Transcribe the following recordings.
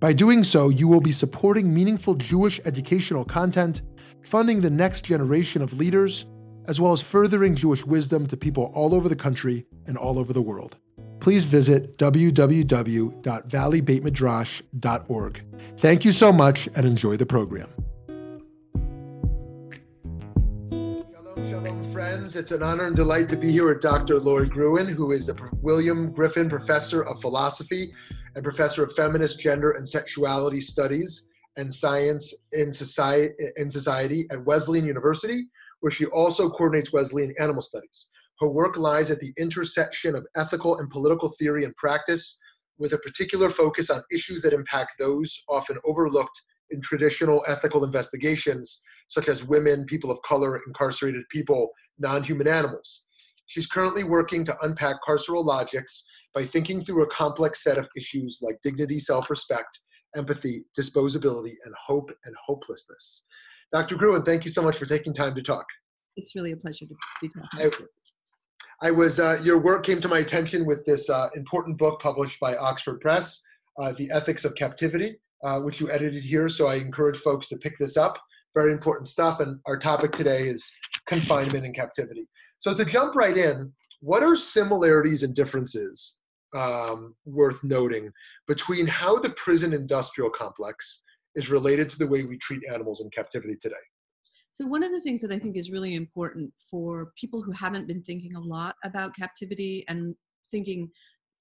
By doing so, you will be supporting meaningful Jewish educational content, funding the next generation of leaders, as well as furthering Jewish wisdom to people all over the country and all over the world. Please visit www.valleybeitmidrash.org. Thank you so much and enjoy the program. Shalom, friends. It's an honor and delight to be here with Dr. Lori Gruen, who is the William Griffin Professor of Philosophy and Professor of Feminist Gender and Sexuality Studies and Science in Society at Wesleyan University, where she also coordinates Wesleyan Animal Studies. Her work lies at the intersection of ethical and political theory and practice, with a particular focus on issues that impact those often overlooked in traditional ethical investigations, such as women, people of color, incarcerated people, non-human animals. She's currently working to unpack carceral logics by thinking through a complex set of issues like dignity, self-respect, empathy, disposability, and hope and hopelessness. Dr. Gruen, thank you so much for taking time to talk. It's really a pleasure to be talking to you. Your work came to my attention with this important book published by Oxford Press, The Ethics of Captivity, which you edited here. So I encourage folks to pick this up. Very important stuff. And our topic today is confinement and captivity. So to jump right in, what are similarities and differences worth noting between how the prison industrial complex is related to the way we treat animals in captivity today? So one of the things that I think is really important for people who haven't been thinking a lot about captivity and thinking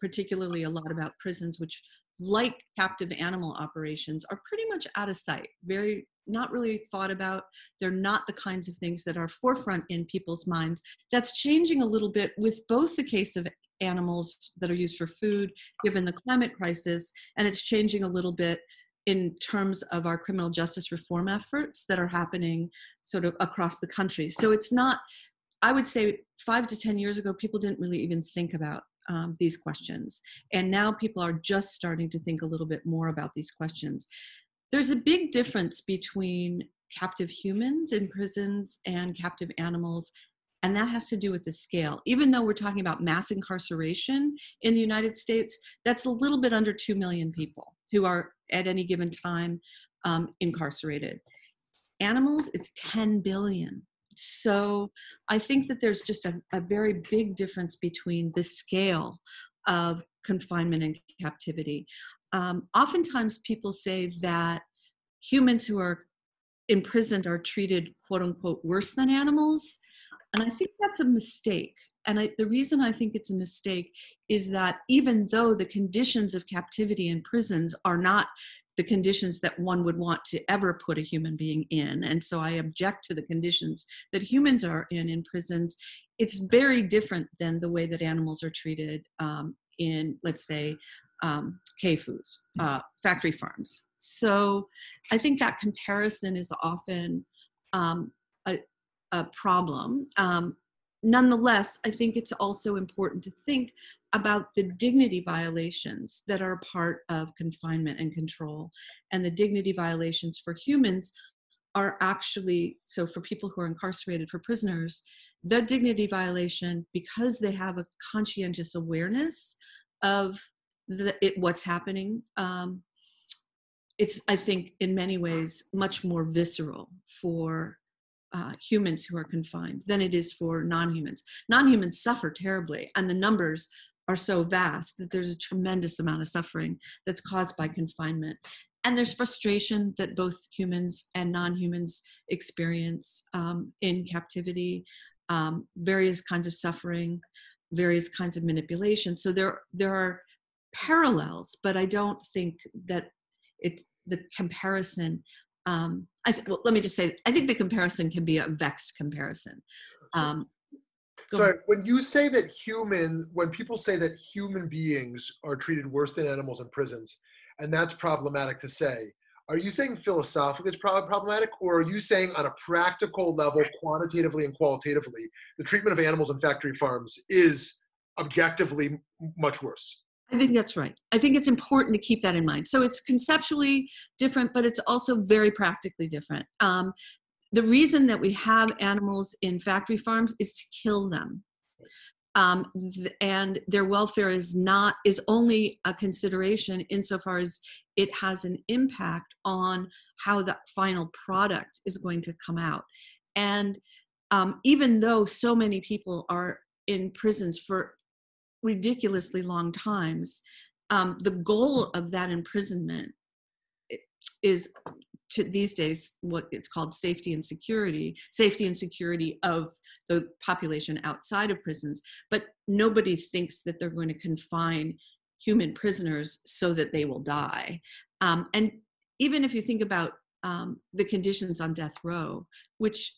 particularly a lot about prisons, which like captive animal operations are pretty much out of sight, very not really thought about. They're not the kinds of things that are forefront in people's minds. That's changing a little bit with both the case of animals that are used for food, given the climate crisis, and it's changing a little bit in terms of our criminal justice reform efforts that are happening sort of across the country. So it's not, I would say 5 to 10 years ago, people didn't really even think about these questions. And now people are just starting to think a little bit more about these questions. There's a big difference between captive humans in prisons and captive animals, and that has to do with the scale. Even though we're talking about mass incarceration in the United States, that's a little bit under 2 million people who are at any given time incarcerated. Animals, it's 10 billion. So I think that there's just a very big difference between the scale of confinement and captivity. Oftentimes people say that humans who are imprisoned are treated, quote unquote, worse than animals. And I think that's a mistake. And the reason I think it's a mistake is that even though the conditions of captivity in prisons are not the conditions that one would want to ever put a human being in, and so I object to the conditions that humans are in prisons, it's very different than the way that animals are treated in, let's say, CAFOs, factory farms. So I think that comparison is often a problem. Nonetheless, I think it's also important to think about the dignity violations that are part of confinement and control. And the dignity violations for humans are actually, so for people who are incarcerated, for prisoners, their dignity violation, because they have a conscientious awareness of what's happening, it's, I think, in many ways, much more visceral for humans who are confined than it is for non-humans. Non-humans suffer terribly, and the numbers are so vast that there's a tremendous amount of suffering that's caused by confinement. And there's frustration that both humans and non-humans experience in captivity, various kinds of suffering, various kinds of manipulation. So there are parallels, but I don't think that it's the comparison. Well, let me just say, I think the comparison can be a vexed comparison. Sorry, when people say that human beings are treated worse than animals in prisons, and that's problematic to say, Are you saying philosophically it's problematic, or are you saying on a practical level, quantitatively and qualitatively, the treatment of animals in factory farms is objectively much worse? I think that's right. I think it's important to keep that in mind. So it's conceptually different, but it's also very practically different. The reason that we have animals in factory farms is to kill them. And their welfare is only a consideration insofar as it has an impact on how the final product is going to come out. And even though so many people are in prisons for ridiculously long times, the goal of that imprisonment is, to these days, what it's called safety and security of the population outside of prisons. But nobody thinks that they're going to confine human prisoners so that they will die. And even if you think about the conditions on death row, which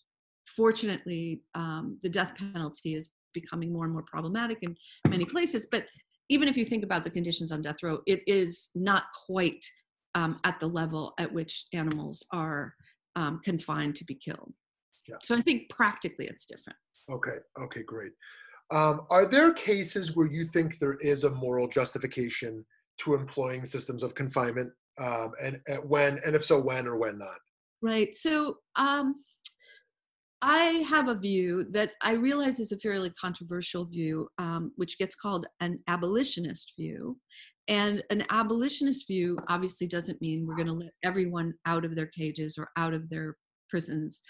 fortunately the death penalty is becoming more and more problematic in many places, but even if you think about the conditions on death row, it is not quite at the level at which animals are confined to be killed. Yeah. So I think practically it's different. Okay, okay, great. Are there cases where you think there is a moral justification to employing systems of confinement, and if so, when or when not? Right. So I have a view that I realize is a fairly controversial view, which gets called an abolitionist view. And an abolitionist view obviously doesn't mean we're going to let everyone out of their cages or out of their prisons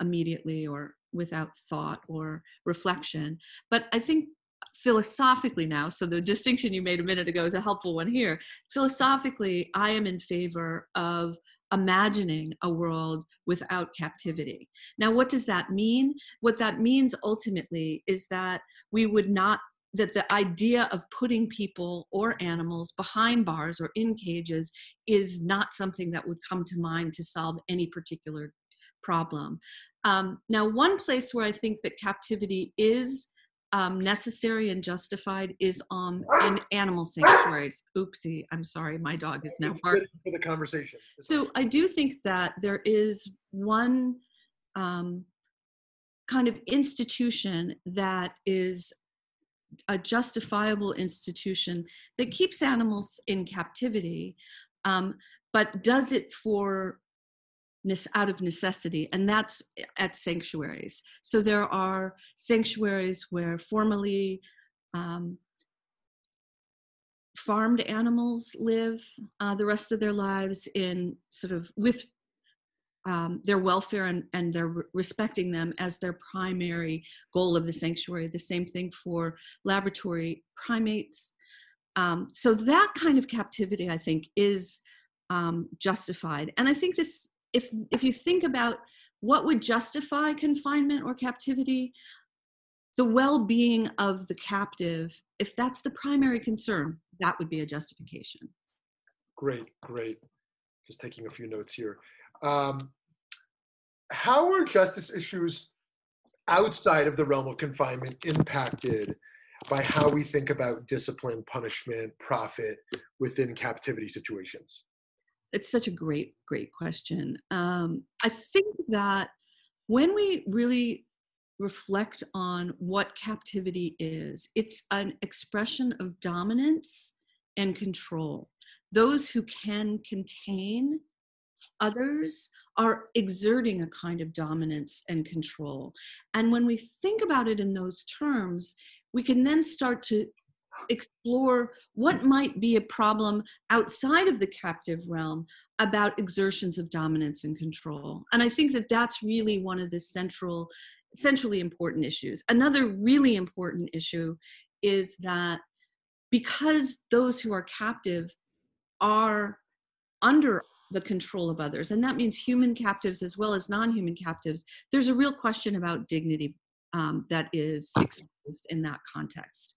immediately or without thought or reflection. But I think philosophically now, so the distinction you made a minute ago is a helpful one here. Philosophically, I am in favor of imagining a world without captivity. Now, what does that mean? What that means ultimately is that we would not, that the idea of putting people or animals behind bars or in cages is not something that would come to mind to solve any particular problem. Now, one place where I think that captivity is necessary and justified is in animal sanctuaries. Oopsie, I'm sorry, my dog is now barking. For the conversation. So I do think that there is one kind of institution that is a justifiable institution that keeps animals in captivity, but does it for out of necessity, and that's at sanctuaries. So there are sanctuaries where formerly farmed animals live the rest of their lives in sort of with their welfare and they're respecting them as their primary goal of the sanctuary. The same thing for laboratory primates. So that kind of captivity, I think, is justified. And I think this, if you think about what would justify confinement or captivity, the well-being of the captive, if that's the primary concern, that would be a justification. Great, great. Just taking a few notes here. How are justice issues outside of the realm of confinement impacted by how we think about discipline, punishment, profit within captivity situations? It's such a great, great question. I think that when we really reflect on what captivity is, it's an expression of dominance and control. Those who can contain others are exerting a kind of dominance and control. And when we think about it in those terms, we can then start to explore what might be a problem outside of the captive realm about exertions of dominance and control. And I think that that's really one of the centrally important issues. Another really important issue is that because those who are captive are under the control of others, and that means human captives as well as non-human captives, there's a real question about dignity that is exposed in that context.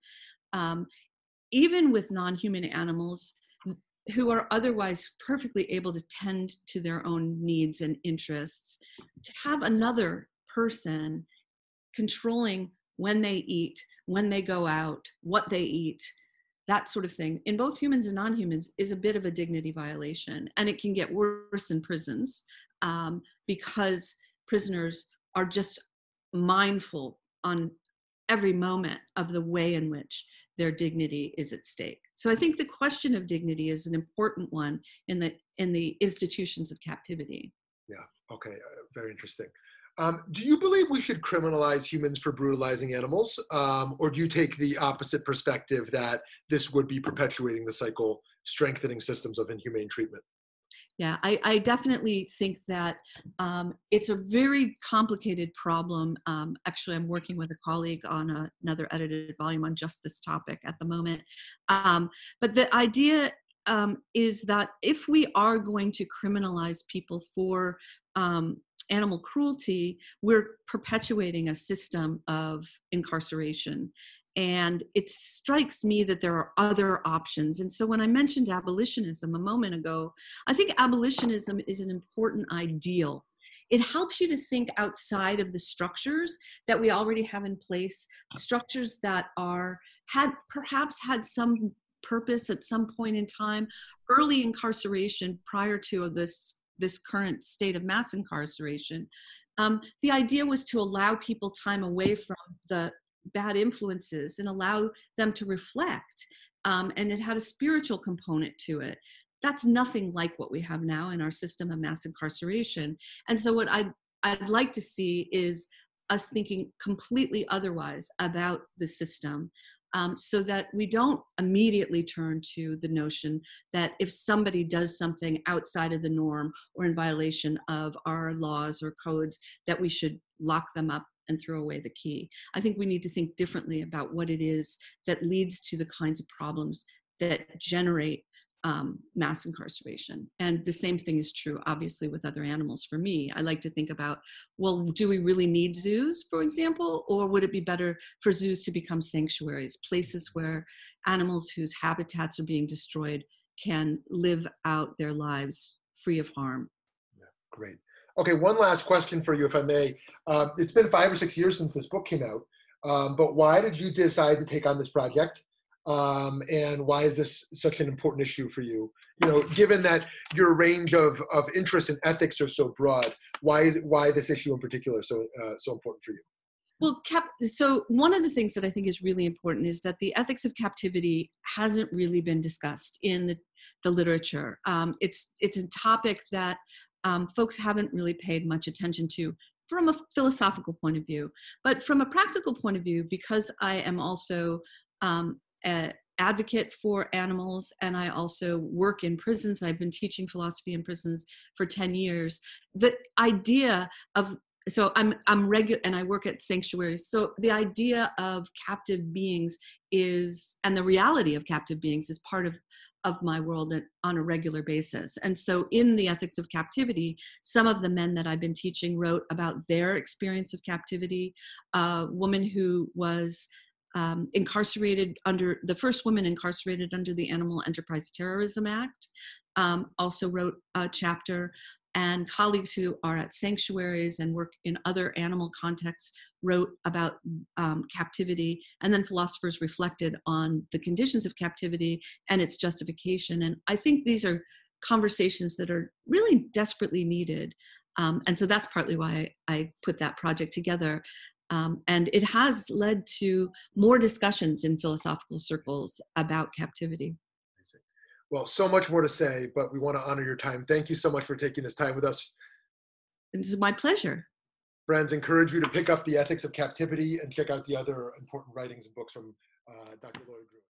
Even with non-human animals who are otherwise perfectly able to tend to their own needs and interests, to have another person controlling when they eat, when they go out, what they eat, that sort of thing, in both humans and non-humans, is a bit of a dignity violation. And it can get worse in prisons because prisoners are just mindful on every moment of the way in which their dignity is at stake. So I think the question of dignity is an important one in the institutions of captivity. Yeah, okay, very interesting. Do you believe we should criminalize humans for brutalizing animals? Or do you take the opposite perspective that this would be perpetuating the cycle, strengthening systems of inhumane treatment? Yeah, I definitely think that it's a very complicated problem. Actually, I'm working with a colleague on another edited volume on just this topic at the moment. But the idea is that if we are going to criminalize people for animal cruelty, we're perpetuating a system of incarceration. And it strikes me that there are other options. And so when I mentioned abolitionism a moment ago, I think abolitionism is an important ideal. It helps you to think outside of the structures that we already have in place, structures that had perhaps some purpose at some point in time. Early incarceration prior to this current state of mass incarceration, the idea was to allow people time away from the bad influences and allow them to reflect. And it had a spiritual component to it. That's nothing like what we have now in our system of mass incarceration. And so what I'd like to see is us thinking completely otherwise about the system, so that we don't immediately turn to the notion that if somebody does something outside of the norm or in violation of our laws or codes, that we should lock them up and throw away the key. I think we need to think differently about what it is that leads to the kinds of problems that generate mass incarceration. And the same thing is true, obviously, with other animals. For me, I like to think about, well, do we really need zoos, for example, or would it be better for zoos to become sanctuaries, places where animals whose habitats are being destroyed can live out their lives free of harm? Yeah, great. Okay, one last question for you, if I may. It's been 5 or 6 years since this book came out, but why did you decide to take on this project? And why is this such an important issue for you? You know, given that your range of interests and ethics are so broad, why this issue in particular so important for you? Well, so one of the things that I think is really important is that the ethics of captivity hasn't really been discussed in the literature. It's a topic that folks haven't really paid much attention to from a philosophical point of view. But from a practical point of view, because I am also an advocate for animals and I also work in prisons, I've been teaching philosophy in prisons for 10 years, the idea of, so I'm regular, and I work at sanctuaries, so the idea of captive beings is, and the reality of captive beings is part of my world on a regular basis. And so in The Ethics of Captivity, some of the men that I've been teaching wrote about their experience of captivity. A woman who was the first woman incarcerated under the Animal Enterprise Terrorism Act also wrote a chapter, and colleagues who are at sanctuaries and work in other animal contexts wrote about captivity, and then philosophers reflected on the conditions of captivity and its justification. And I think these are conversations that are really desperately needed. And so that's partly why I put that project together. And it has led to more discussions in philosophical circles about captivity. Well, so much more to say, but we want to honor your time. Thank you so much for taking this time with us. This is my pleasure. Friends, encourage you to pick up The Ethics of Captivity and check out the other important writings and books from Dr. Lori Gruen.